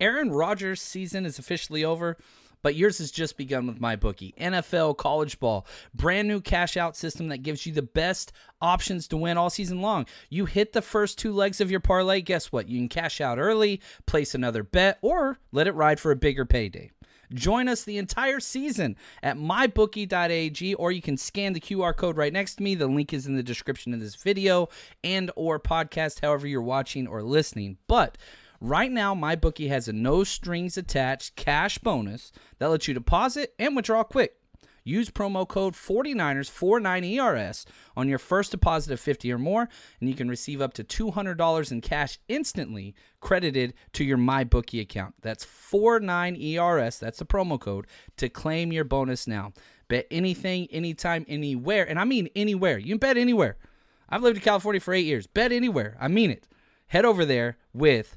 Aaron Rodgers' season is officially over, but yours has just begun with MyBookie. NFL, college ball, brand new cash out system that gives you the best options to win all season long. You hit the first two legs of your parlay, guess what? You can cash out early, place another bet, or let it ride for a bigger payday. Join us the entire season at MyBookie.ag, or you can scan the QR code right next to me. The link is in the description of this video and or podcast, however you're watching or listening. But right now, MyBookie has a no-strings-attached cash bonus that lets you deposit and withdraw quick. Use promo code 49ers, 49ERS, on your first deposit of $50 or more, and you can receive up to $200 in cash instantly credited to your MyBookie account. That's 49ERS, that's the promo code, to claim your bonus now. Bet anything, anytime, anywhere, and I mean anywhere. You can bet anywhere. I've lived in California for 8 years. Bet anywhere. I mean it. Head over there with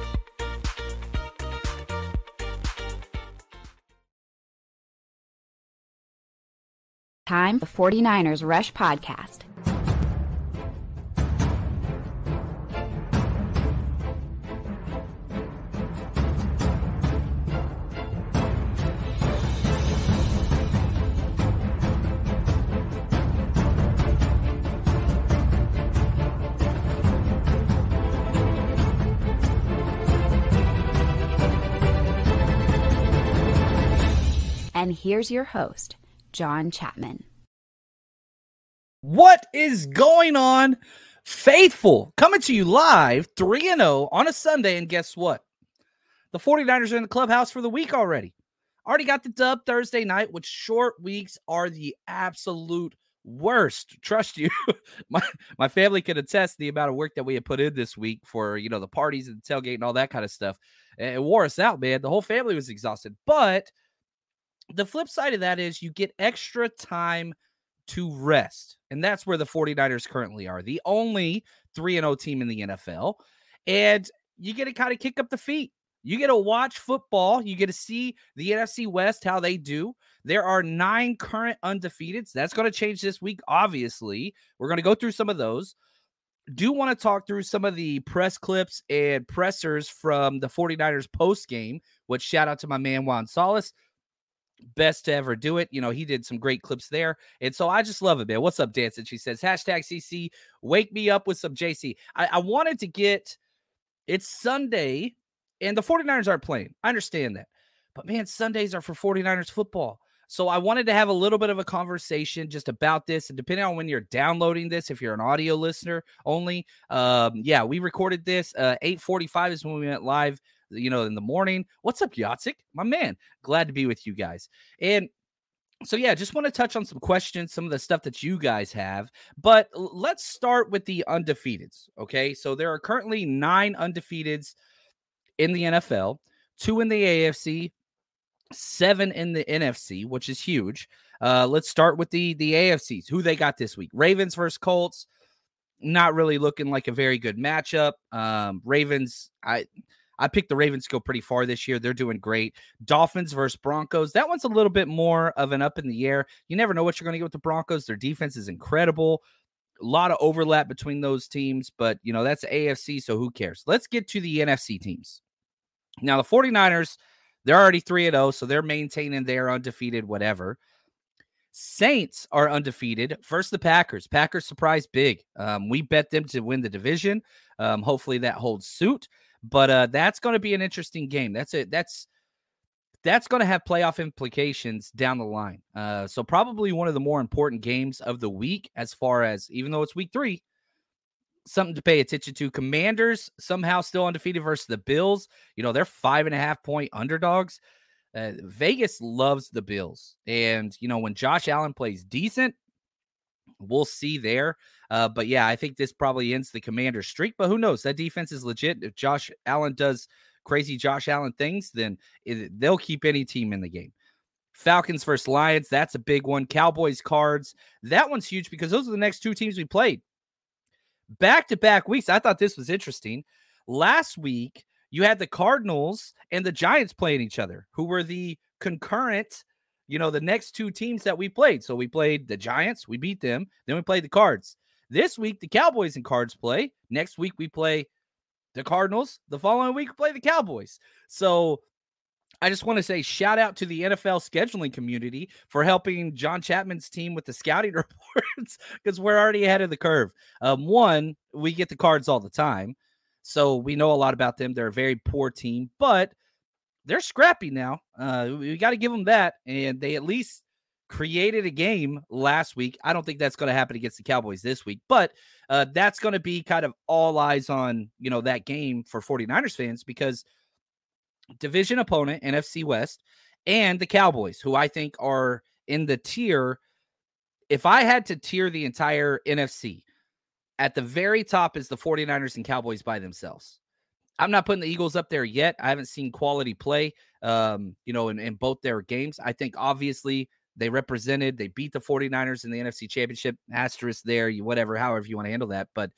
Time, the 49ers Rush podcast. And here's your host, John Chapman. What is going on, faithful? Coming to you live 3-0 on a Sunday, and guess what? The 49ers are in the clubhouse for the week already. Already got the dub Thursday night, which short weeks are the absolute worst. Trust you. My family could attest the amount of work that we had put in this week for, you know, the parties and the tailgate and all that kind of stuff. It wore us out, man. The whole family was exhausted, but the flip side of that is you get extra time to rest, and that's where the 49ers currently are, the only 3-0 team in the NFL, and you get to kind of kick up the feet. You get to watch football. You get to see the NFC West, how they do. There are 9 current undefeateds. That's going to change this week, obviously. We're going to go through some of those. Do want to talk through some of the press clips and pressers from the 49ers postgame, which shout out to my man Juan Salas. Best to ever do it. You know, he did some great clips there. And so I just love it, man. What's up, Danson? She says, hashtag CC, wake me up with some JC. I wanted to get, it's Sunday, and the 49ers aren't playing. I understand that. But, man, Sundays are for 49ers football. So I wanted to have a little bit of a conversation just about this. And depending on when you're downloading this, if you're an audio listener only, yeah, we recorded this. 8:45 is when we went live, you know, in the morning. What's up, Yatsik? My man. Glad to be with you guys. And so, yeah, just want to touch on some questions, some of the stuff that you guys have. But let's start with the undefeateds, okay? So there are currently 9 undefeateds in the NFL, 2 in the AFC, 7 in the NFC, which is huge. Let's start with the AFCs, who they got this week. Ravens versus Colts, not really looking like a very good matchup. Ravens, I picked the Ravens to go pretty far this year. They're doing great. Dolphins versus Broncos. That one's a little bit more of an up in the air. You never know what you're going to get with the Broncos. Their defense is incredible. A lot of overlap between those teams, but, you know, that's AFC, so who cares? Let's get to the NFC teams. Now, the 49ers, they're already 3-0, so they're maintaining their undefeated whatever. Saints are undefeated. First, the Packers. Packers surprised big. We bet them to win the division. Hopefully that holds suit. But that's going to be an interesting game. That's it. That's going to have playoff implications down the line. So probably one of the more important games of the week, as far as, even though it's week 3, something to pay attention to. Commanders somehow still undefeated versus the Bills. You know, they're 5.5-point underdogs. Vegas loves the Bills. And, you know, when Josh Allen plays decent, we'll see there. But yeah, I think this probably ends the Commander streak, but who knows? That defense is legit. If Josh Allen does crazy Josh Allen things, then they'll keep any team in the game. Falcons versus Lions, that's a big one. Cowboys, Cards, that one's huge because those are the next two teams we played. Back-to-back weeks, I thought this was interesting. Last week, you had the Cardinals and the Giants playing each other, who were the concurrent, you know, the next two teams that we played. So we played the Giants, we beat them, then we played the Cards. This week, the Cowboys and Cards play. Next week, we play the Cardinals. The following week, we play the Cowboys. So I just want to say shout out to the NFL scheduling community for helping John Chapman's team with the scouting reports because we're already ahead of the curve. One, we get the Cards all the time, so we know a lot about them. They're a very poor team, but they're scrappy now. We got to give them that, and they at least created a game last week. I don't think that's going to happen against the Cowboys this week, but that's going to be kind of all eyes on, you know, that game for 49ers fans because – division opponent, NFC West, and the Cowboys, who I think are in the tier. If I had to tier the entire NFC, at the very top is the 49ers and Cowboys by themselves. I'm not putting the Eagles up there yet. I haven't seen quality play, you know, in both their games. I think obviously they beat the 49ers in the NFC Championship, asterisk there, you whatever, however you want to handle that. But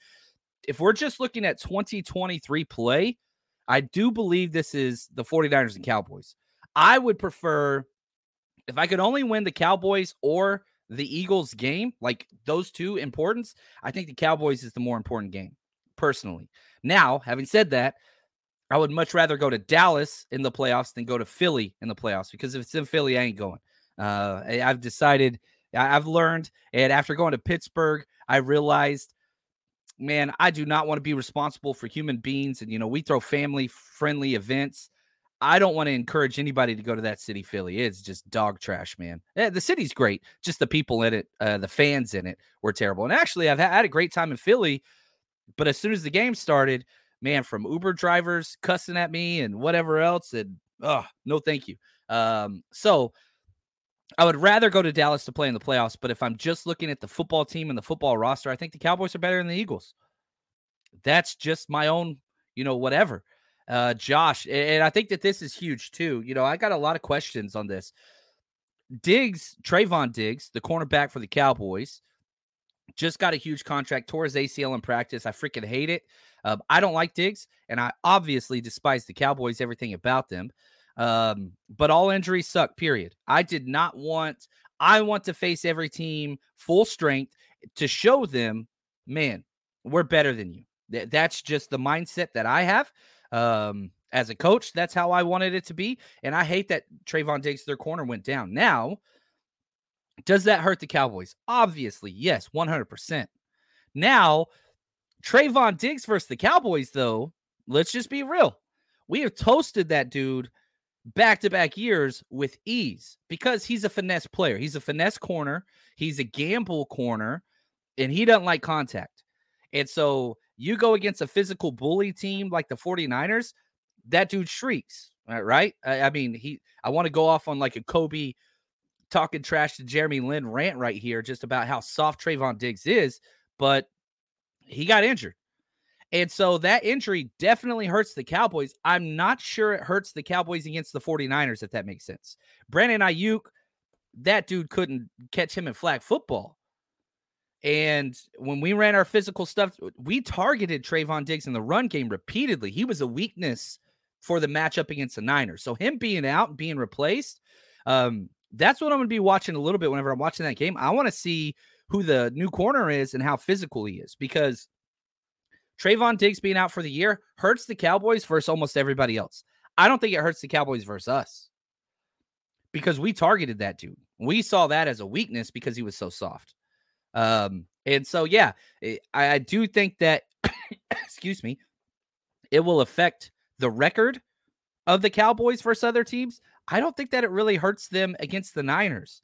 if we're just looking at 2023 play, I do believe this is the 49ers and Cowboys. I would prefer, if I could only win the Cowboys or the Eagles game, like those two importance, I think the Cowboys is the more important game, personally. Now, having said that, I would much rather go to Dallas in the playoffs than go to Philly in the playoffs, because if it's in Philly, I ain't going. I've decided, I've learned, and after going to Pittsburgh, I realized, man, I do not want to be responsible for human beings. And, you know, we throw family-friendly events. I don't want to encourage anybody to go to that city, Philly. It's just dog trash, man. Yeah, the city's great. Just the people in it, the fans in it were terrible. And actually, I've had a great time in Philly. But as soon as the game started, man, from Uber drivers cussing at me and whatever else, and no thank you. So I would rather go to Dallas to play in the playoffs, but if I'm just looking at the football team and the football roster, I think the Cowboys are better than the Eagles. That's just my own, you know, whatever. Josh, and I think that this is huge too. You know, I got a lot of questions on this. Trayvon Diggs, the cornerback for the Cowboys, just got a huge contract, tore his ACL in practice. I freaking hate it. I don't like Diggs, and I obviously despise the Cowboys, everything about them. But all injuries suck, period. I want to face every team full strength to show them, man, we're better than you. That's just the mindset that I have, as a coach. That's how I wanted it to be. And I hate that Trayvon Diggs, their corner, went down. Now, does that hurt the Cowboys? Obviously, yes, 100%. Now, Trayvon Diggs versus the Cowboys, though, let's just be real. We have toasted that dude back-to-back years with ease because he's a finesse player. He's a finesse corner. He's a gamble corner, and he doesn't like contact. And so you go against a physical bully team like the 49ers, that dude shrieks, right? I mean, I want to go off on like a Kobe talking trash to Jeremy Lin rant right here just about how soft Trayvon Diggs is, but he got injured. And so that injury definitely hurts the Cowboys. I'm not sure it hurts the Cowboys against the 49ers, if that makes sense. Brandon Ayuk, that dude couldn't catch him in flag football. And when we ran our physical stuff, we targeted Trayvon Diggs in the run game repeatedly. He was a weakness for the matchup against the Niners. So him being out and being replaced, that's what I'm going to be watching a little bit whenever I'm watching that game. I want to see who the new corner is and how physical he is, because Trayvon Diggs being out for the year hurts the Cowboys versus almost everybody else. I don't think it hurts the Cowboys versus us because we targeted that dude. We saw that as a weakness because he was so soft. And so, yeah, I do think that, excuse me, it will affect the record of the Cowboys versus other teams. I don't think that it really hurts them against the Niners,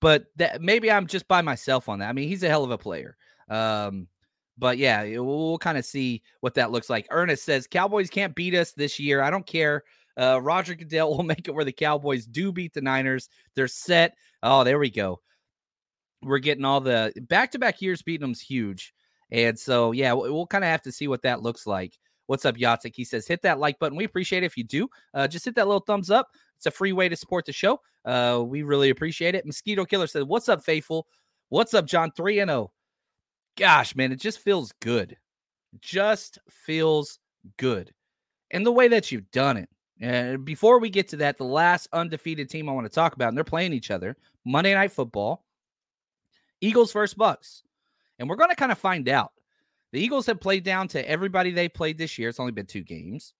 but that maybe I'm just by myself on that. I mean, he's a hell of a player. But, yeah, we'll kind of see what that looks like. Ernest says, Cowboys can't beat us this year. I don't care. Roger Goodell will make it where the Cowboys do beat the Niners. They're set. Oh, there we go. We're getting all the back-to-back years beating them's huge. And so, yeah, we'll kind of have to see what that looks like. What's up, Yatsik? He says, hit that like button. We appreciate it if you do. Just hit that little thumbs up. It's a free way to support the show. We really appreciate it. Mosquito Killer said, what's up, Faithful? What's up, John? 3-0. Gosh, man, it just feels good. Just feels good. And the way that you've done it. And before we get to that, the last undefeated team I want to talk about, and they're playing each other, Monday Night Football, Eagles versus Bucks. And we're going to kind of find out. The Eagles have played down to everybody they played this year. It's only been 2 games.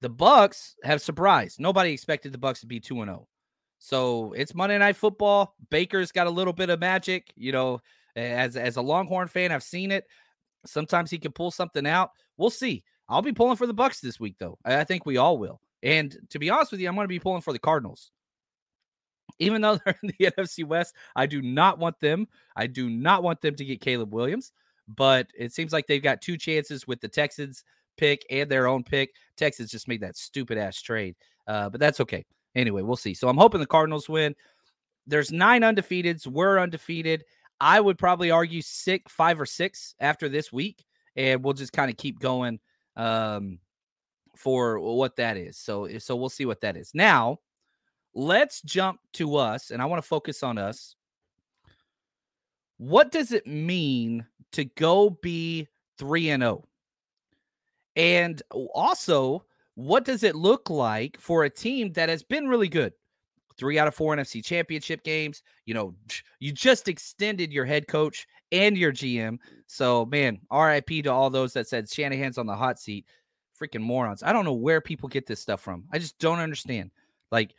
The Bucks have surprised. Nobody expected the Bucks to be 2-0. So it's Monday Night Football. Baker's got a little bit of magic. You know, as a Longhorn fan, I've seen it. Sometimes he can pull something out. We'll see. I'll be pulling for the Bucks this week, though. I think we all will. And to be honest with you, I'm going to be pulling for the Cardinals. Even though they're in the NFC West, I do not want them. I do not want them to get Caleb Williams. But it seems like they've got 2 chances with the Texans pick and their own pick. Texans just made that stupid-ass trade. But that's okay. Anyway, we'll see. So I'm hoping the Cardinals win. There's 9 undefeateds. We're undefeated. I would probably argue 5 or 6 after this week. And we'll just kind of keep going for what that is. So we'll see what that is. Now, let's jump to us, and I want to focus on us. What does it mean to go be 3-0? And also, what does it look like for a team that has been really good? 3 out of 4 NFC championship games. You know, you just extended your head coach and your GM. So, man, RIP to all those that said Shanahan's on the hot seat. Freaking morons. I don't know where people get this stuff from. I just don't understand. Like,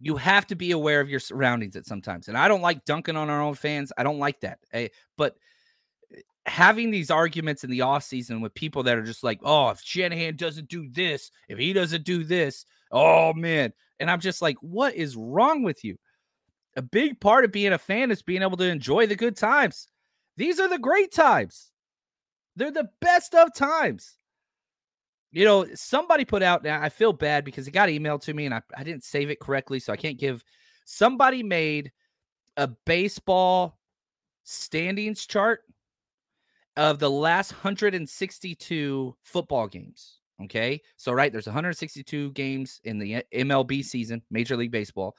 you have to be aware of your surroundings at sometimes. And I don't like dunking on our own fans. I don't like that. But having these arguments in the offseason with people that are just like, oh, if Shanahan doesn't do this, if he doesn't do this, oh, man. And I'm just like, what is wrong with you? A big part of being a fan is being able to enjoy the good times. These are the great times. They're the best of times. You know, somebody put out, now I feel bad because it got emailed to me and I didn't save it correctly, so I can't give. Somebody made a baseball standings chart of the last 162 football games, okay? So, right, there's 162 games in the MLB season, Major League Baseball.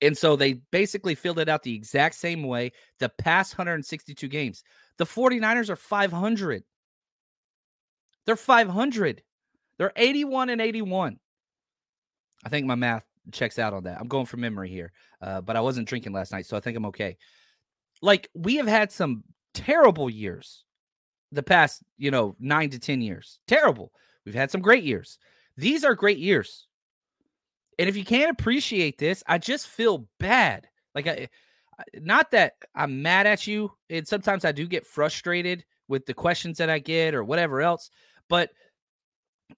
And so they basically filled it out the exact same way, the past 162 games. The 49ers are 500. They're 500. They're 81-81. I think my math checks out on that. I'm going from memory here, but I wasn't drinking last night, so I think I'm okay. Like, we have had some terrible years the past, 9 to 10 years. Terrible. We've had some great years. These are great years. And if you can't appreciate this, I just feel bad. Like, not that I'm mad at you. And sometimes I do get frustrated with the questions that I get or whatever else. But,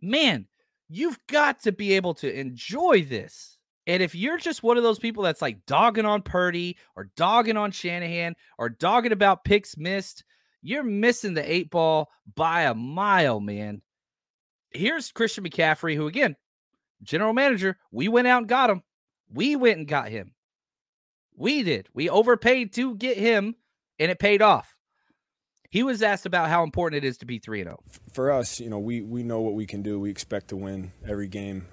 man, you've got to be able to enjoy this. And if you're just one of those people that's like dogging on Purdy or dogging on Shanahan or dogging about picks missed, you're missing the 8 ball by a mile, man. Here's Christian McCaffrey, who, again, general manager, we went out and got him. We went and got him. We did. We overpaid to get him, and it paid off. He was asked about how important it is to be 3-0. For us, we know what we can do. We expect to win every game.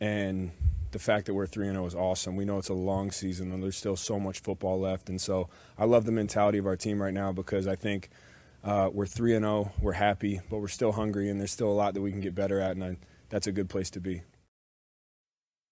And the fact that we're 3-0 is awesome. We know it's a long season, and there's still so much football left. And so I love the mentality of our team right now because I think we're 3-0, we're happy, but we're still hungry, and there's still a lot that we can get better at, and that's a good place to be.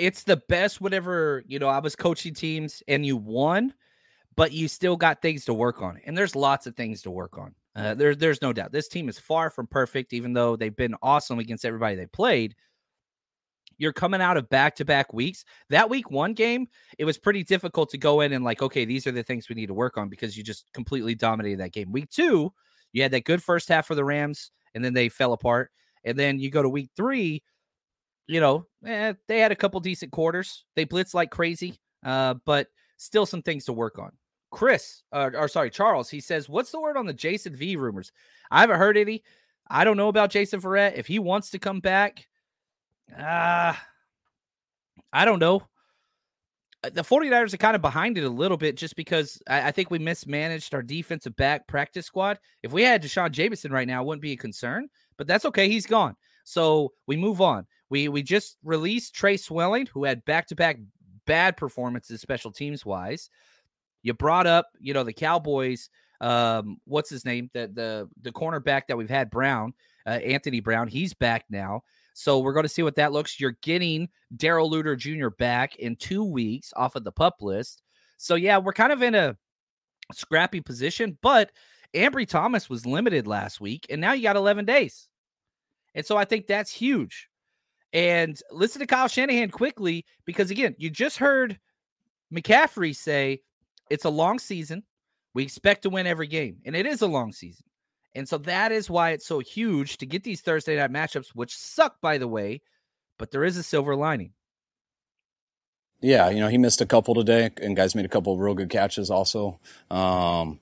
It's the best whenever, I was coaching teams and you won, but you still got things to work on. And there's lots of things to work on. There's no doubt. This team is far from perfect, even though they've been awesome against everybody they played. You're coming out of back-to-back weeks. That week one game, it was pretty difficult to go in and these are the things we need to work on because you just completely dominated that game. Week two, you had that good first half for the Rams, and then they fell apart. And then you go to week three, they had a couple decent quarters. They blitzed like crazy, but still some things to work on. Charles, he says, what's the word on the Jason V rumors? I haven't heard any. I don't know about Jason Verrett. If he wants to come back, I don't know. The 49ers are kind of behind it a little bit just because I think we mismanaged our defensive back practice squad. If we had Deshaun Jamison right now, it wouldn't be a concern, but that's okay. He's gone. So we move on. We just released Trey Swelling, who had back-to-back bad performances special teams-wise. You brought up, the Cowboys, what's his name? The cornerback that we've had, Brown, Anthony Brown, he's back now. So we're going to see what that looks. You're getting Darrell Luter Jr. back in 2 weeks off of the PUP list. So, yeah, we're kind of in a scrappy position, but Ambry Thomas was limited last week, and now you got 11 days. And so I think that's huge. And listen to Kyle Shanahan quickly because, again, you just heard McCaffrey say it's a long season. We expect to win every game, and it is a long season. And so that is why it's so huge to get these Thursday night matchups, which suck, by the way, but there is a silver lining. Yeah, he missed a couple today, and guys made a couple of real good catches also. I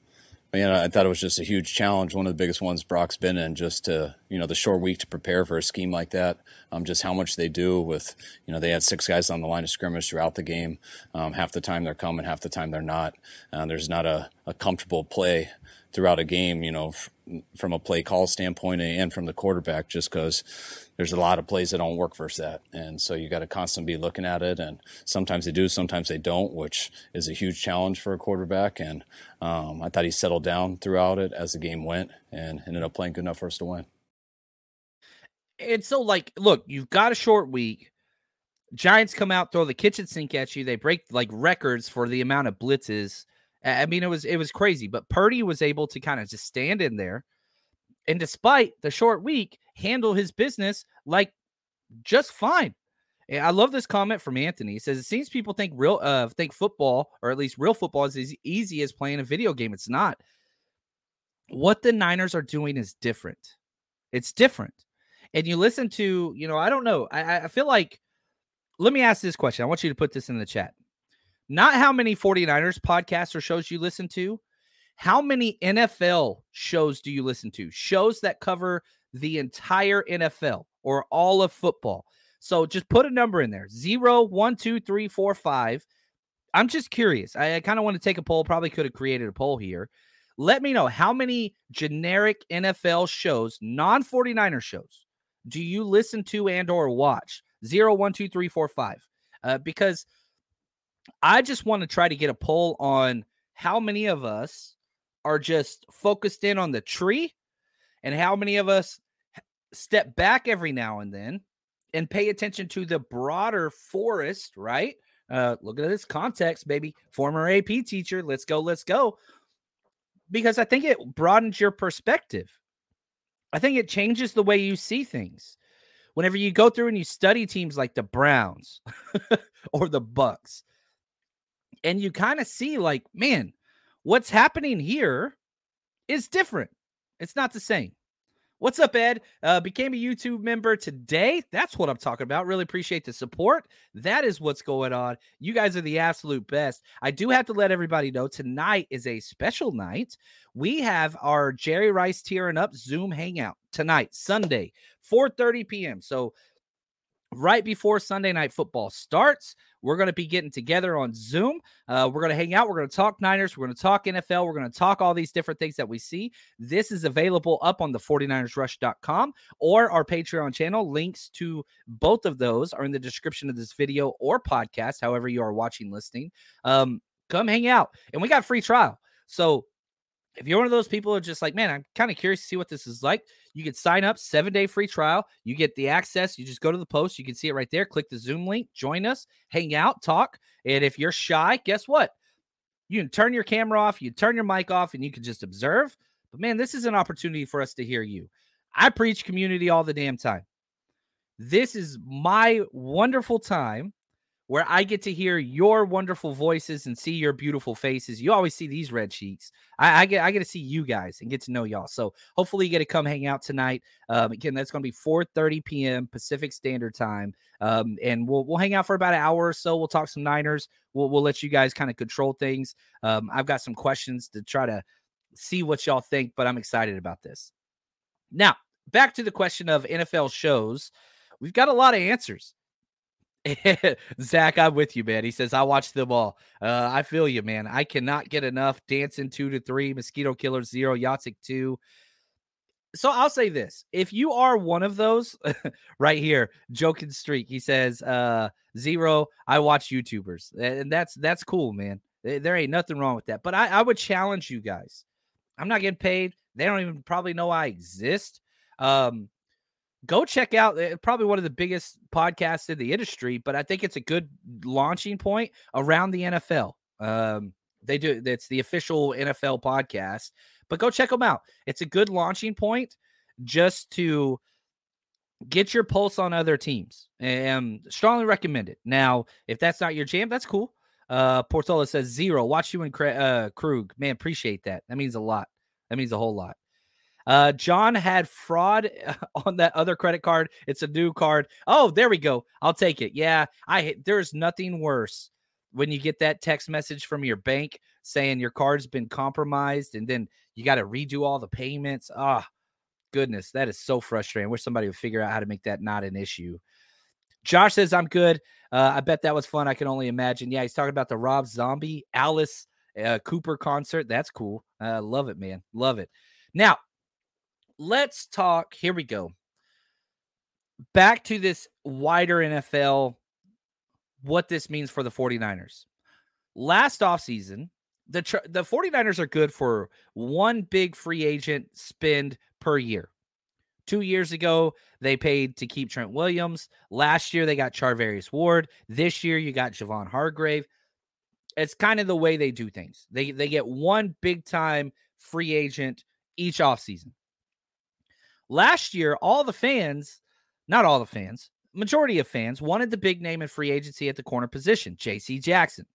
thought it was just a huge challenge, one of the biggest ones Brock's been in, just to, the short week to prepare for a scheme like that, just how much they do with, they had six guys on the line of scrimmage throughout the game. Half the time they're coming, half the time they're not. There's not a comfortable play throughout a game, from a play call standpoint and from the quarterback, just because there's a lot of plays that don't work versus that. And so you got to constantly be looking at it. And sometimes they do, sometimes they don't, which is a huge challenge for a quarterback. And I thought he settled down throughout it as the game went and ended up playing good enough for us to win. And so, look, you've got a short week. Giants come out, throw the kitchen sink at you. They break, records for the amount of blitzes. It was crazy, but Purdy was able to kind of just stand in there and despite the short week, handle his business just fine. And I love this comment from Anthony. He says, it seems people think think football, or at least real football, is as easy as playing a video game. It's not. What the Niners are doing is different. It's different. And you listen to, I don't know. I feel like, let me ask this question. I want you to put this in the chat. Not how many 49ers podcasts or shows you listen to. How many NFL shows do you listen to? Shows that cover the entire NFL or all of football. So just put a number in there. 0, 1, 2, 3, 4, 5. I'm just curious. I kind of want to take a poll. Probably could have created a poll here. Let me know how many generic NFL shows, non-49er shows, do you listen to and or watch? 0, 1, 2, 3, 4, 5. Because I just want to try to get a poll on how many of us are just focused in on the tree and how many of us step back every now and then and pay attention to the broader forest, right? Look at this context, baby. Former AP teacher. Let's go. Because I think it broadens your perspective. I think it changes the way you see things. Whenever you go through and you study teams like the Browns or the Bucks, and you kind of see man, what's happening here is different. It's not the same. What's up, Ed? Became a YouTube member today. That's what I'm talking about. Really appreciate the support. That is what's going on. You guys are the absolute best. I do have to let everybody know tonight is a special night. We have our Jerry Rice Tearing Up Zoom Hangout tonight, Sunday, 4:30 p.m. So right before Sunday Night Football starts, we're going to be getting together on Zoom. We're going to hang out. We're going to talk Niners. We're going to talk NFL. We're going to talk all these different things that we see. This is available up on the 49ersRush.com or our Patreon channel. Links to both of those are in the description of this video or podcast, however you are watching, listening. Come hang out. And we got free trial. So if you're one of those people who are just like, man, I'm kind of curious to see what this is like, you can sign up, 7-day free trial. You get the access. You just go to the post. You can see it right there. Click the Zoom link. Join us. Hang out. Talk. And if you're shy, guess what? You can turn your camera off. You turn your mic off, and you can just observe. But, man, this is an opportunity for us to hear you. I preach community all the damn time. This is my wonderful time where I get to hear your wonderful voices and see your beautiful faces. You always see these red sheets. I get to see you guys and get to know y'all. So hopefully you get to come hang out tonight. Again, that's going to be 4:30 p.m. Pacific Standard Time. And we'll hang out for about an hour or so. We'll talk some Niners. We'll let you guys kind of control things. I've got some questions to try to see what y'all think, but I'm excited about this. Now, back to the question of NFL shows. We've got a lot of answers. Zach, I'm with you, man. He says, I watch them all. I feel you, man. I cannot get enough. Dancing 2 to 3, Mosquito Killer 0, Yatsik 2. So I'll say this. If you are one of those right here, Joking Streak, he says, 0, I watch YouTubers. And that's cool, man. There ain't nothing wrong with that. But I would challenge you guys. I'm not getting paid. They don't even probably know I exist. Go check out probably one of the biggest podcasts in the industry, but I think it's a good launching point around the NFL. They do. It's the official NFL podcast, but go check them out. It's a good launching point just to get your pulse on other teams, and strongly recommend it. Now, if that's not your jam, that's cool. Portola says 0. Watch you and Krug. Man, appreciate that. That means a lot. That means a whole lot. John had fraud on that other credit card. It's a new card. Oh, there we go. I'll take it. Yeah, there's nothing worse when you get that text message from your bank saying your card's been compromised, and then you got to redo all the payments. Ah, goodness, that is so frustrating. I wish somebody would figure out how to make that not an issue. Josh says, I'm good. I bet that was fun. I can only imagine. Yeah, he's talking about the Rob Zombie, Alice Cooper concert. That's cool. Love it, man. Love it. Now, let's talk. Here we go. Back to this wider NFL, what this means for the 49ers. Last offseason, the 49ers are good for one big free agent spend per year. 2 years ago, they paid to keep Trent Williams. Last year, they got Charvarius Ward. This year, you got Javon Hargrave. It's kind of the way they do things. They get one big-time free agent each offseason. Last year, all the fans, not all the fans, majority of fans wanted the big name in free agency at the corner position, J.C. Jackson.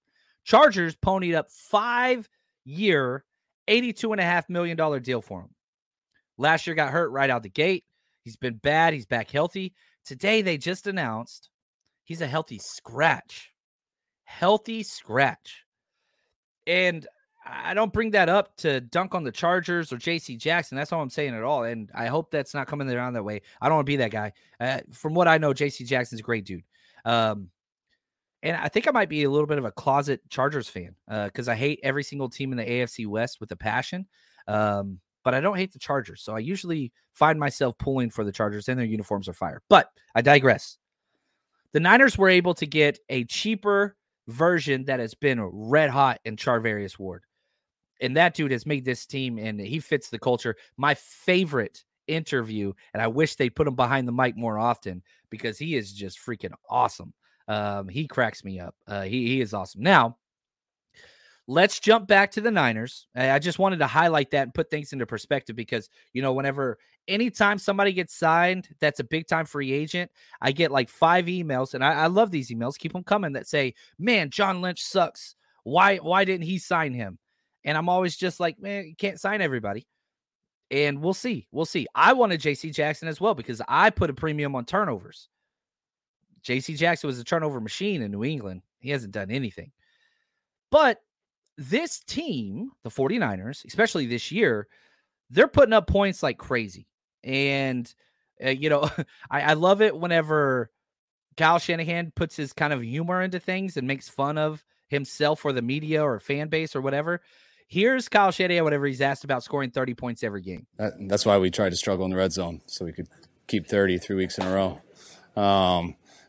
Chargers ponied up 5-year, $82.5 million deal for him. Last year got hurt right out the gate. He's been bad. He's back healthy. Today, they just announced he's a healthy scratch. Healthy scratch. And I don't bring that up to dunk on the Chargers or J.C. Jackson. That's all I'm saying at all, and I hope that's not coming around that way. I don't want to be that guy. From what I know, J.C. Jackson's a great dude. And I think I might be a little bit of a closet Chargers fan because I hate every single team in the AFC West with a passion, but I don't hate the Chargers, so I usually find myself pulling for the Chargers, and their uniforms are fire. But I digress. The Niners were able to get a cheaper version that has been red hot in Charvarius Ward. And that dude has made this team, and he fits the culture. My favorite interview, and I wish they put him behind the mic more often because he is just freaking awesome. He cracks me up. He is awesome. Now, let's jump back to the Niners. I just wanted to highlight that and put things into perspective because, you know, anytime somebody gets signed that's a big-time free agent, I get like 5 emails, and I love these emails. Keep them coming that say, man, John Lynch sucks. Why didn't he sign him? And I'm always just like, man, you can't sign everybody. And we'll see. We'll see. I wanted J.C. Jackson as well because I put a premium on turnovers. J.C. Jackson was a turnover machine in New England. He hasn't done anything. But this team, the 49ers, especially this year, they're putting up points like crazy. And, you know, I love it whenever Kyle Shanahan puts his kind of humor into things and makes fun of himself or the media or fan base or whatever. Here's Kyle Shanahan, whatever he's asked about scoring 30 points every game. That's why we tried to struggle in the red zone so we could keep 30 3 weeks in a row.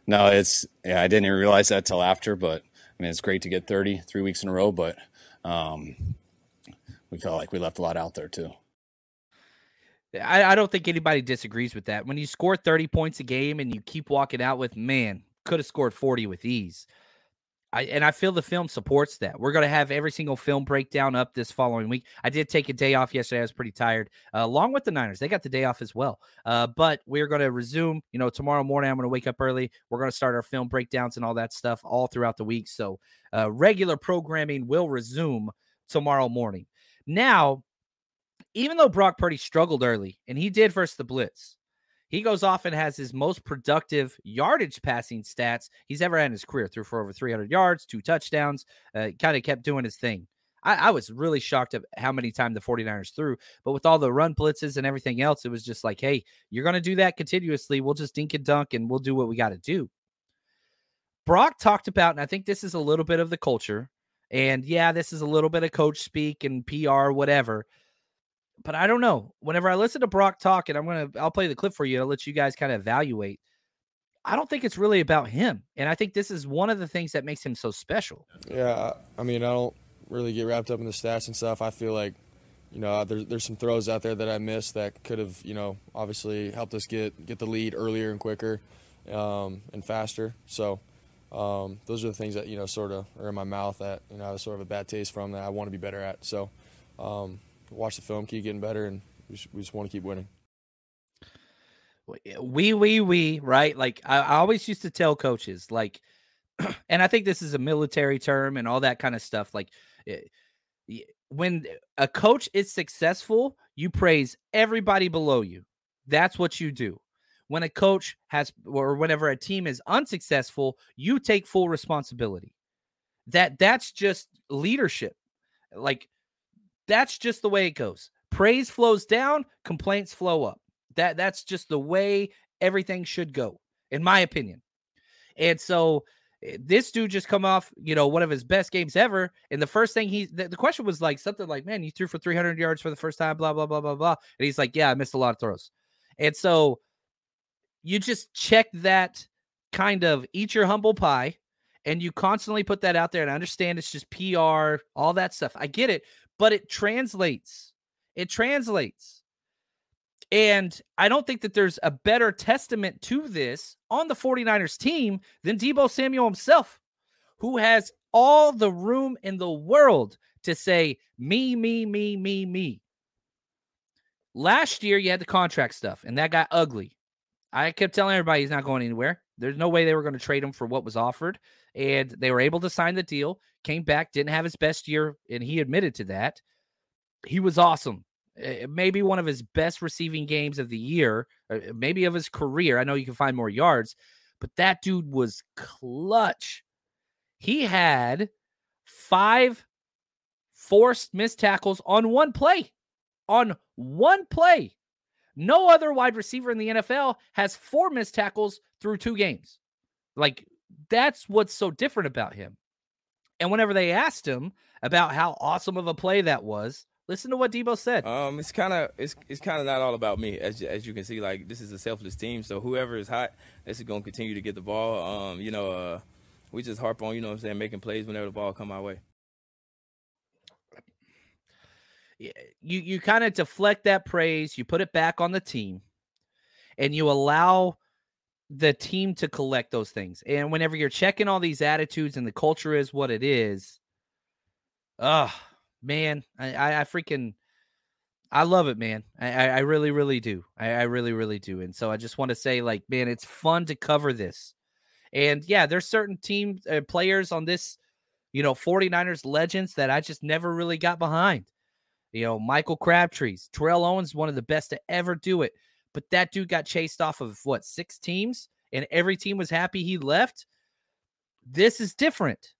No, I didn't even realize that till after, but I mean, it's great to get 30 3 weeks in a row, but we felt like we left a lot out there too. I don't think anybody disagrees with that. When you score 30 points a game and you keep walking out with, man, could have scored 40 with ease. I feel the film supports that. We're going to have every single film breakdown up this following week. I did take a day off yesterday. I was pretty tired, along with the Niners. They got the day off as well. But we're going to resume, tomorrow morning. I'm going to wake up early. We're going to start our film breakdowns and all that stuff all throughout the week. So regular programming will resume tomorrow morning. Now, even though Brock Purdy struggled early, and he did versus the blitz, he goes off and has his most productive yardage passing stats he's ever had in his career. Threw for over 300 yards, 2 touchdowns, kind of kept doing his thing. I was really shocked at how many times the 49ers threw, but with all the run blitzes and everything else, it was just like, hey, you're going to do that continuously. We'll just dink and dunk, and we'll do what we got to do. Brock talked about, and I think this is a little bit of the culture, and yeah, this is a little bit of coach speak and PR, whatever. But I don't know. Whenever I listen to Brock talk, and I'll play the clip for you. I'll let you guys kind of evaluate. I don't think it's really about him. And I think this is one of the things that makes him so special. Yeah. I mean, I don't really get wrapped up in the stats and stuff. I feel like, there's some throws out there that I missed that could have, obviously helped us get the lead earlier and quicker and faster. So those are the things that, sort of are in my mouth that, I have sort of a bad taste from that I want to be better at. So, watch the film, keep getting better, and we just want to keep winning. We, right? Like, I always used to tell coaches, like, and I think this is a military term and all that kind of stuff. Like, when a coach is successful, you praise everybody below you. That's what you do. When a coach whenever a team is unsuccessful, you take full responsibility. That's just leadership. Like, that's just the way it goes. Praise flows down, complaints flow up. That's just the way everything should go, in my opinion. And so this dude just come off, one of his best games ever. And the first thing the question was like something like, man, you threw for 300 yards for the first time, blah, blah, blah, blah, blah. And he's like, yeah, I missed a lot of throws. And so you just check that, kind of eat your humble pie, and you constantly put that out there. And I understand it's just PR, all that stuff. I get it. But it translates. It translates. And I don't think that there's a better testament to this on the 49ers team than Deebo Samuel himself, who has all the room in the world to say, me, me, me, me, me. Last year, you had the contract stuff, and that got ugly. I kept telling everybody he's not going anywhere. There's no way they were going to trade him for what was offered, and they were able to sign the deal. Came back, didn't have his best year, and he admitted to that. He was awesome. Maybe one of his best receiving games of the year, maybe of his career. I know you can find more yards, but that dude was clutch. He had 5 forced missed tackles on one play. On one play. No other wide receiver in the NFL has 4 missed tackles through 2 games. Like, that's what's so different about him. And whenever they asked him about how awesome of a play that was, listen to what Deebo said. It's kind of not all about me, as you can see. Like, this is a selfless team, so whoever is hot, this is gonna continue to get the ball. We just harp on, making plays whenever the ball come my way. You kind of deflect that praise, you put it back on the team, and you allow the team to collect those things. And whenever you're checking all these attitudes and the culture is what it is, oh, man, I love it, man. I really, really do. I really, really do. And so I just want to say, like, man, it's fun to cover this. And, yeah, there's certain team players on this, 49ers legends that I just never really got behind. Michael Crabtree's, Terrell Owens, one of the best to ever do it. But that dude got chased off of, 6 teams? And every team was happy he left? This is different.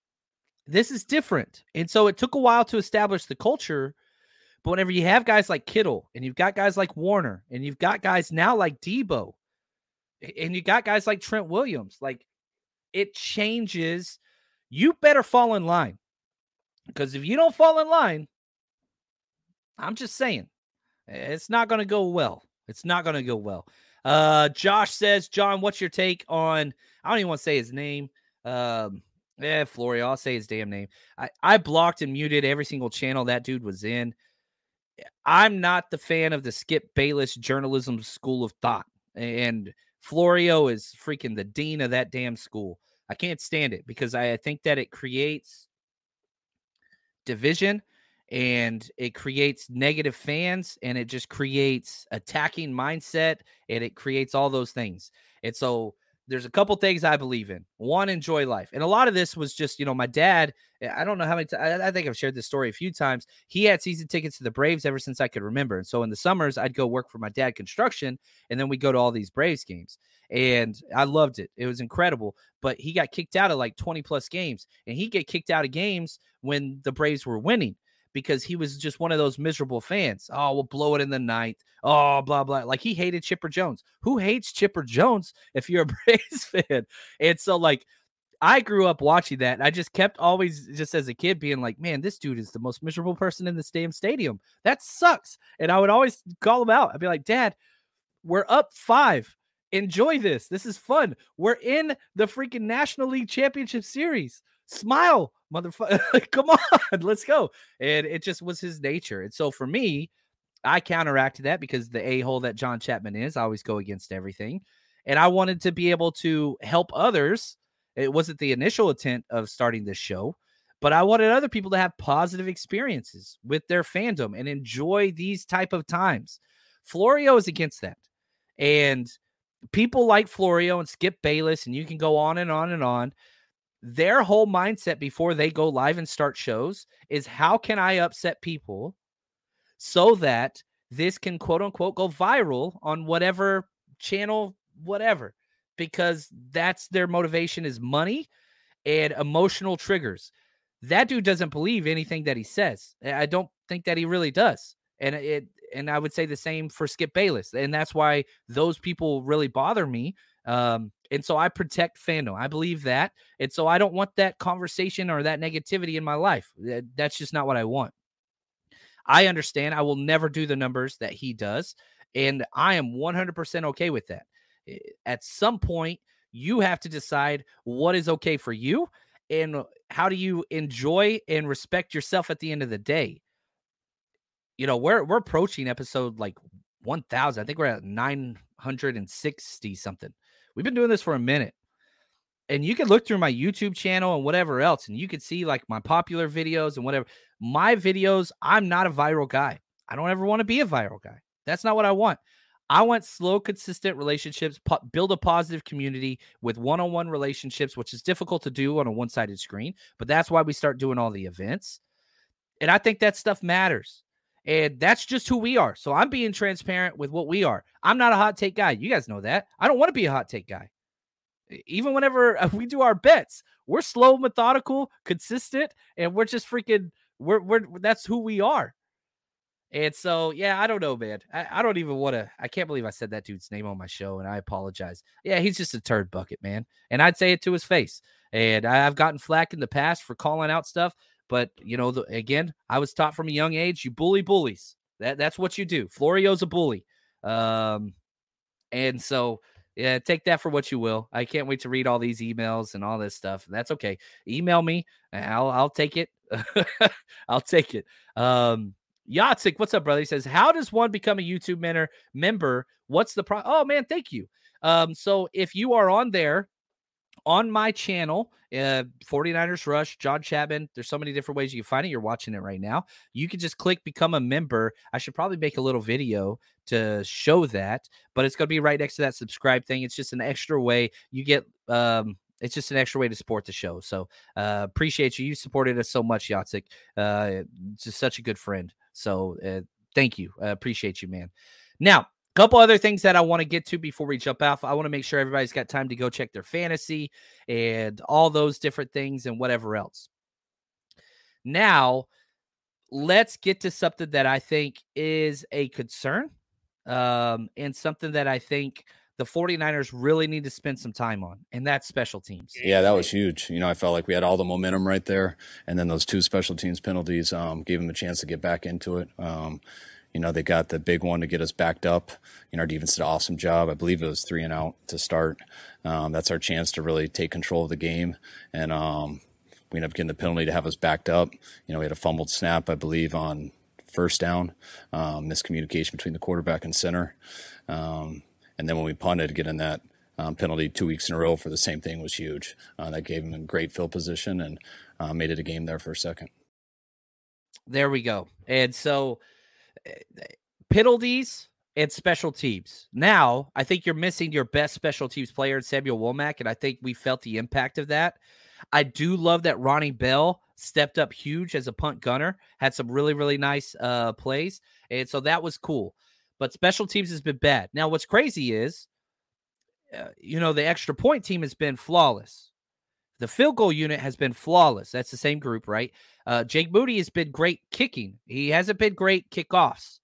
This is different. And so it took a while to establish the culture. But whenever you have guys like Kittle, and you've got guys like Warner, and you've got guys now like Deebo, and you got guys like Trent Williams, like, it changes. You better fall in line. Because if you don't fall in line, I'm just saying, it's not going to go well. It's not going to go well. Josh says, John, what's your take on, I don't even want to say his name. Florio, I'll say his damn name. I blocked and muted every single channel that dude was in. I'm not the fan of the Skip Bayless journalism school of thought. And Florio is freaking the dean of that damn school. I can't stand it because I think that it creates division and it creates negative fans and it just creates attacking mindset and it creates all those things. And so there's a couple things I believe in. One, enjoy life. And a lot of this was just, my dad, I don't know how many times, I think I've shared this story a few times. He had season tickets to the Braves ever since I could remember. And so in the summers, I'd go work for my dad construction, and then we'd go to all these Braves games. And I loved it. It was incredible. But he got kicked out of like 20-plus games. And he'd get kicked out of games when the Braves were winning because he was just one of those miserable fans. Oh, we'll blow it in the ninth. Oh, blah, blah. Like, he hated Chipper Jones. Who hates Chipper Jones if you're a Braves fan? And so, like, I grew up watching that. I just kept always, just as a kid, being like, man, this dude is the most miserable person in this damn stadium. That sucks. And I would always call him out. I'd be like, Dad, we're up 5. Enjoy this. This is fun. We're in the freaking National League Championship Series. Smile, motherfucker. Come on, let's go. And it just was his nature. And so for me, I counteracted that because the a-hole that John Chapman is, I always go against everything. And I wanted to be able to help others. It wasn't the initial intent of starting this show, but I wanted other people to have positive experiences with their fandom and enjoy these type of times. Florio is against that. And people like Florio and Skip Bayless, and you can go on and on and on. Their whole mindset before they go live and start shows is, how can I upset people so that this can, quote unquote, go viral on whatever channel, whatever, because that's their motivation, is money and emotional triggers. That dude doesn't believe anything that he says. I don't think that he really does. And I would say the same for Skip Bayless. And that's why those people really bother me. And so I protect fandom. I believe that. And so I don't want that conversation or that negativity in my life. That's just not what I want. I understand I will never do the numbers that he does. And I am 100% okay with that. At some point, you have to decide what is okay for you and how do you enjoy and respect yourself at the end of the day. You know, we're approaching episode like 1,000. I think we're at 960 something. We've been doing this for a minute, and you can look through my YouTube channel and whatever else, and you can see like my popular videos and whatever. My videos, I'm not a viral guy. I don't ever want to be a viral guy. That's not what I want. I want slow, consistent relationships, build a positive community with one-on-one relationships, which is difficult to do on a one-sided screen, but that's why we start doing all the events. And I think that stuff matters. And that's just who we are. So I'm being transparent with what we are. I'm not a hot take guy. You guys know that. I don't want to be a hot take guy. Even whenever we do our bets, we're slow, methodical, consistent, and we're just freaking, that's who we are. And so, yeah, I don't know, man. I don't even want to, I can't believe I said that dude's name on my show, and I apologize. Yeah, he's just a turd bucket, man. And I'd say it to his face. And I've gotten flack in the past for calling out stuff. But, you know, again, I was taught from a young age, you bully bullies. That's what you do. Florio's a bully. And so, yeah, take that for what you will. I can't wait to read all these emails and all this stuff. That's okay. Email me. I'll take it. I'll take it. Yatsik, what's up, brother? He says, how does one become a YouTube member? What's the problem? Oh, man, thank you. So if you are on there, on my channel, 49ers Rush, John Chapman, there's so many different ways you can find it. You're watching it right now. You can just click become a member. I should probably make a little video to show that, but it's going to be right next to that subscribe thing. It's just an extra way you get, it's just an extra way to support the show. So appreciate you. You supported us so much, Yatsik. Just such a good friend. So thank you. Appreciate you, man. Now, couple other things that I want to get to before we jump off. I want to make sure everybody's got time to go check their fantasy and all those different things and whatever else. Now, let's get to something that I think is a concern and something that I think the 49ers really need to spend some time on, and that's special teams. Yeah, that was huge. You know, I felt like we had all the momentum right there, and then those two special teams penalties gave them a chance to get back into it. You know, they got the big one to get us backed up. You know, our defense did an awesome job. I believe it was 3-and-out to start. That's our chance to really take control of the game. And we ended up getting the penalty to have us backed up. You know, we had a fumbled snap, I believe, on first down, miscommunication between the quarterback and center. And then when we punted, getting that penalty 2 weeks in a row for the same thing was huge. That gave him a great field position and made it a game there for a second. There we go. And so penalties and special teams. Now, I think you're missing your best special teams player, Samuel Womack, and I think we felt the impact of that. I do love that Ronnie Bell stepped up huge as a punt gunner, had some really, really nice plays, and so that was cool. But special teams has been bad. Now, what's crazy is, you know, the extra point team has been flawless. The field goal unit has been flawless. That's the same group, right? Jake Moody has been great kicking. He hasn't been great kickoffs.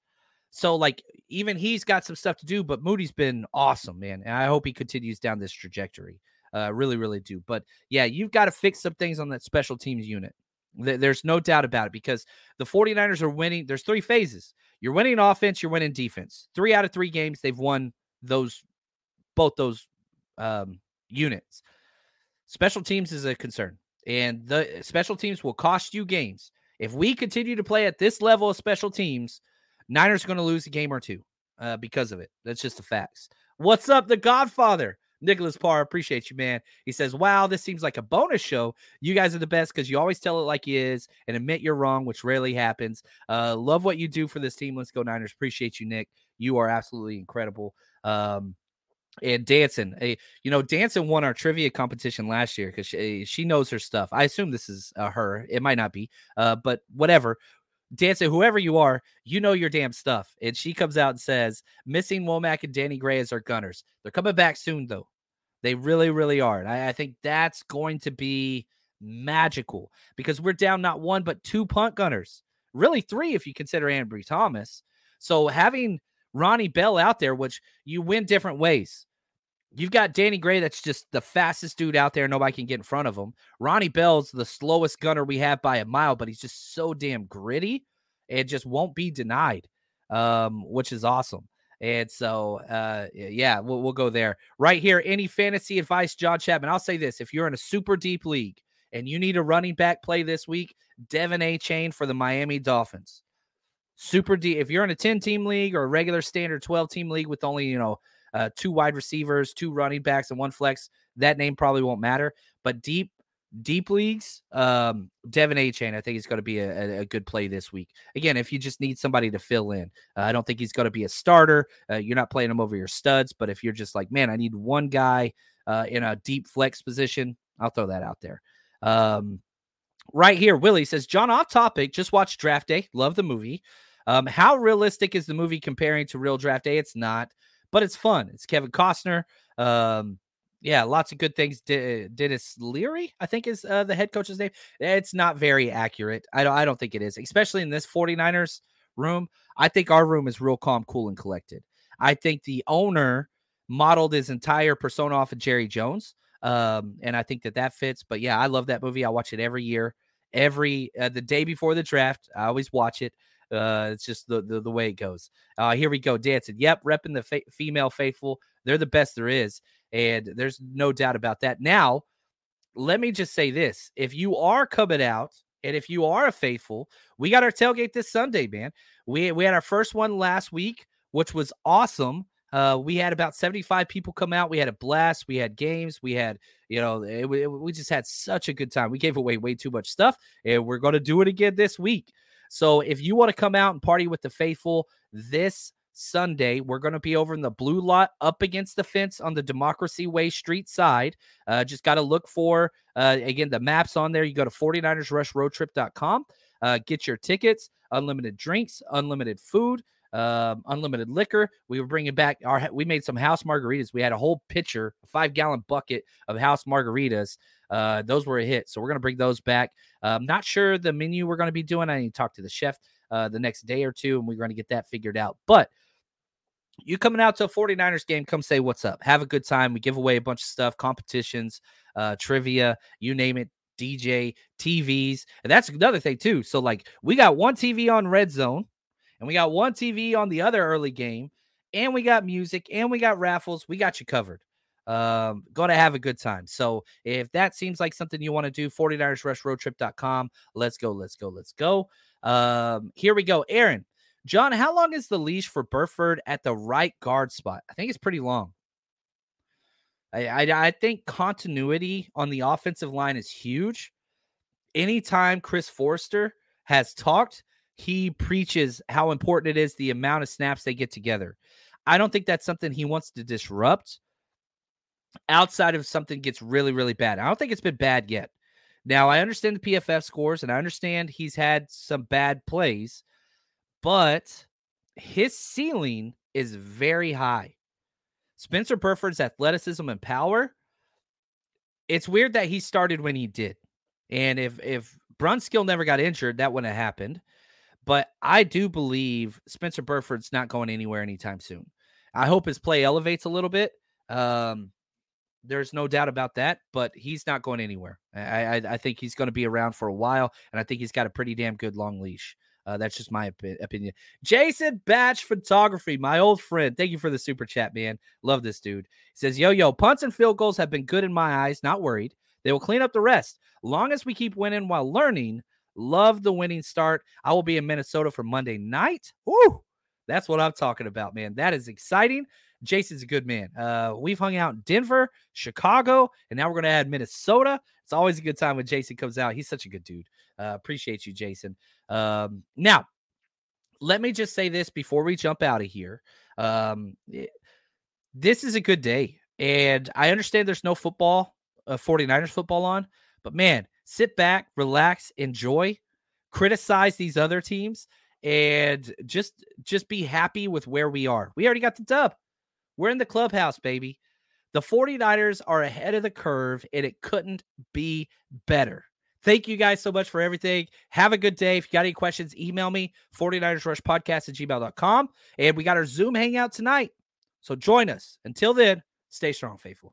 So, like, even he's got some stuff to do, but Moody's been awesome, man. And I hope he continues down this trajectory. I really, really do. But, yeah, you've got to fix some things on that special teams unit. There's no doubt about it, because the 49ers are winning. There's three phases. You're winning offense. You're winning defense. 3 out of 3 games, they've won those, both those units. Special teams is a concern, and the special teams will cost you games. If we continue to play at this level of special teams, Niners are going to lose a game or two because of it. That's just the facts. What's up, the Godfather? Nicholas Parr, appreciate you, man. He says, wow, this seems like a bonus show. You guys are the best because you always tell it like it is and admit you're wrong, which rarely happens. Love what you do for this team. Let's go, Niners. Appreciate you, Nick. You are absolutely incredible. And Danson, you know, Danson won our trivia competition last year because she knows her stuff. I assume this is her. It might not be, but whatever. Danson, whoever you are, you know your damn stuff. And she comes out and says, missing Womack and Danny Gray as our gunners. They're coming back soon, though. They really, really are. And I think that's going to be magical because we're down not one, but 2 punt gunners. Really 3 if you consider Ambry Thomas. So having Ronnie Bell out there, which you win different ways. You've got Danny Gray, that's just the fastest dude out there. Nobody can get in front of him. Ronnie Bell's the slowest gunner we have by a mile, but he's just so damn gritty and just won't be denied, which is awesome. And so, yeah, we'll go there. Right here, any fantasy advice, John Chapman? I'll say this. If you're in a super deep league and you need a running back play this week, Devin A. Chain for the Miami Dolphins. Super deep. If you're in a 10-team league or a regular standard 12-team league with only, you know, 2 wide receivers, 2 running backs, and 1 flex. That name probably won't matter. But deep leagues, Devin A. Chain, I think, is going to be a good play this week. Again, if you just need somebody to fill in. I don't think he's going to be a starter. You're not playing him over your studs. But if you're just like, man, I need one guy in a deep flex position, I'll throw that out there. Right here, Willie says, John, off topic, just watched Draft Day. Love the movie. How realistic is the movie comparing to real Draft Day? It's not. But it's fun. It's Kevin Costner. Yeah, lots of good things. Dennis Leary, I think, is the head coach's name. It's not very accurate. I don't think it is, especially in this 49ers room. I think our room is real calm, cool, and collected. I think the owner modeled his entire persona off of Jerry Jones, and I think that fits. But, yeah, I love that movie. I watch it every year. The day before the draft, I always watch it. It's just the way it goes. Here we go, Danson. Yep, repping the female faithful. They're the best there is, and there's no doubt about that. Now, let me just say this. If you are coming out and if you are a faithful, we got our tailgate this Sunday, man. We had our first one last week, which was awesome. We had about 75 people come out. We had a blast. We had games. We had, you know, we just had such a good time. We gave away way too much stuff, and we're going to do it again this week. So if you want to come out and party with the faithful this Sunday, we're going to be over in the blue lot up against the fence on the Democracy Way Street side. Just got to look for, again, the maps on there. You go to 49ersRushRoadTrip.com, get your tickets, unlimited drinks, unlimited food, unlimited liquor. We were bringing back we made some house margaritas. We had a whole pitcher, a 5-gallon bucket of house margaritas. Those were a hit. So we're going to bring those back. I'm not sure the menu we're going to be doing. I need to talk to the chef the next day or two, and we're going to get that figured out. But you coming out to a 49ers game, come say what's up. Have a good time. We give away a bunch of stuff, competitions, trivia, you name it. DJ, TVs. And that's another thing too. So like we got one TV on Red Zone. And we got one TV on the other early game, and we got music, and we got raffles. We got you covered. Going to have a good time. So if that seems like something you want to do, 49ersRushRoadTrip.com. Let's go, let's go, let's go. Here we go. Aaron, John, how long is the leash for Burford at the right guard spot? I think it's pretty long. I think continuity on the offensive line is huge. Anytime Chris Forster has talked, he preaches how important it is, the amount of snaps they get together. I don't think that's something he wants to disrupt outside of something gets really, really bad. I don't think it's been bad yet. Now, I understand the PFF scores, and I understand he's had some bad plays, but his ceiling is very high. Spencer Burford's athleticism and power, it's weird that he started when he did. And if Brunskill never got injured, that wouldn't have happened. But I do believe Spencer Burford's not going anywhere anytime soon. I hope his play elevates a little bit. There's no doubt about that, but he's not going anywhere. I think he's going to be around for a while, and I think he's got a pretty damn good long leash. That's just my opinion. Jason Batch Photography, my old friend. Thank you for the super chat, man. Love this dude. He says, yo, punts and field goals have been good in my eyes. Not worried. They will clean up the rest. Long as we keep winning while learning, love the winning start. I will be in Minnesota for Monday night. Woo! That's what I'm talking about, man. That is exciting. Jason's a good man. We've hung out in Denver, Chicago, and now we're going to add Minnesota. It's always a good time when Jason comes out. He's such a good dude. Appreciate you, Jason. Now, let me just say this before we jump out of here. This is a good day, and I understand there's no football, 49ers football on, but, man, sit back, relax, enjoy, criticize these other teams, and just be happy with where we are. We already got the dub. We're in the clubhouse, baby. The 49ers are ahead of the curve, and it couldn't be better. Thank you guys so much for everything. Have a good day. If you got any questions, email me, 49ersRushPodcast@gmail.com. And we got our Zoom hangout tonight, so join us. Until then, stay strong, faithful.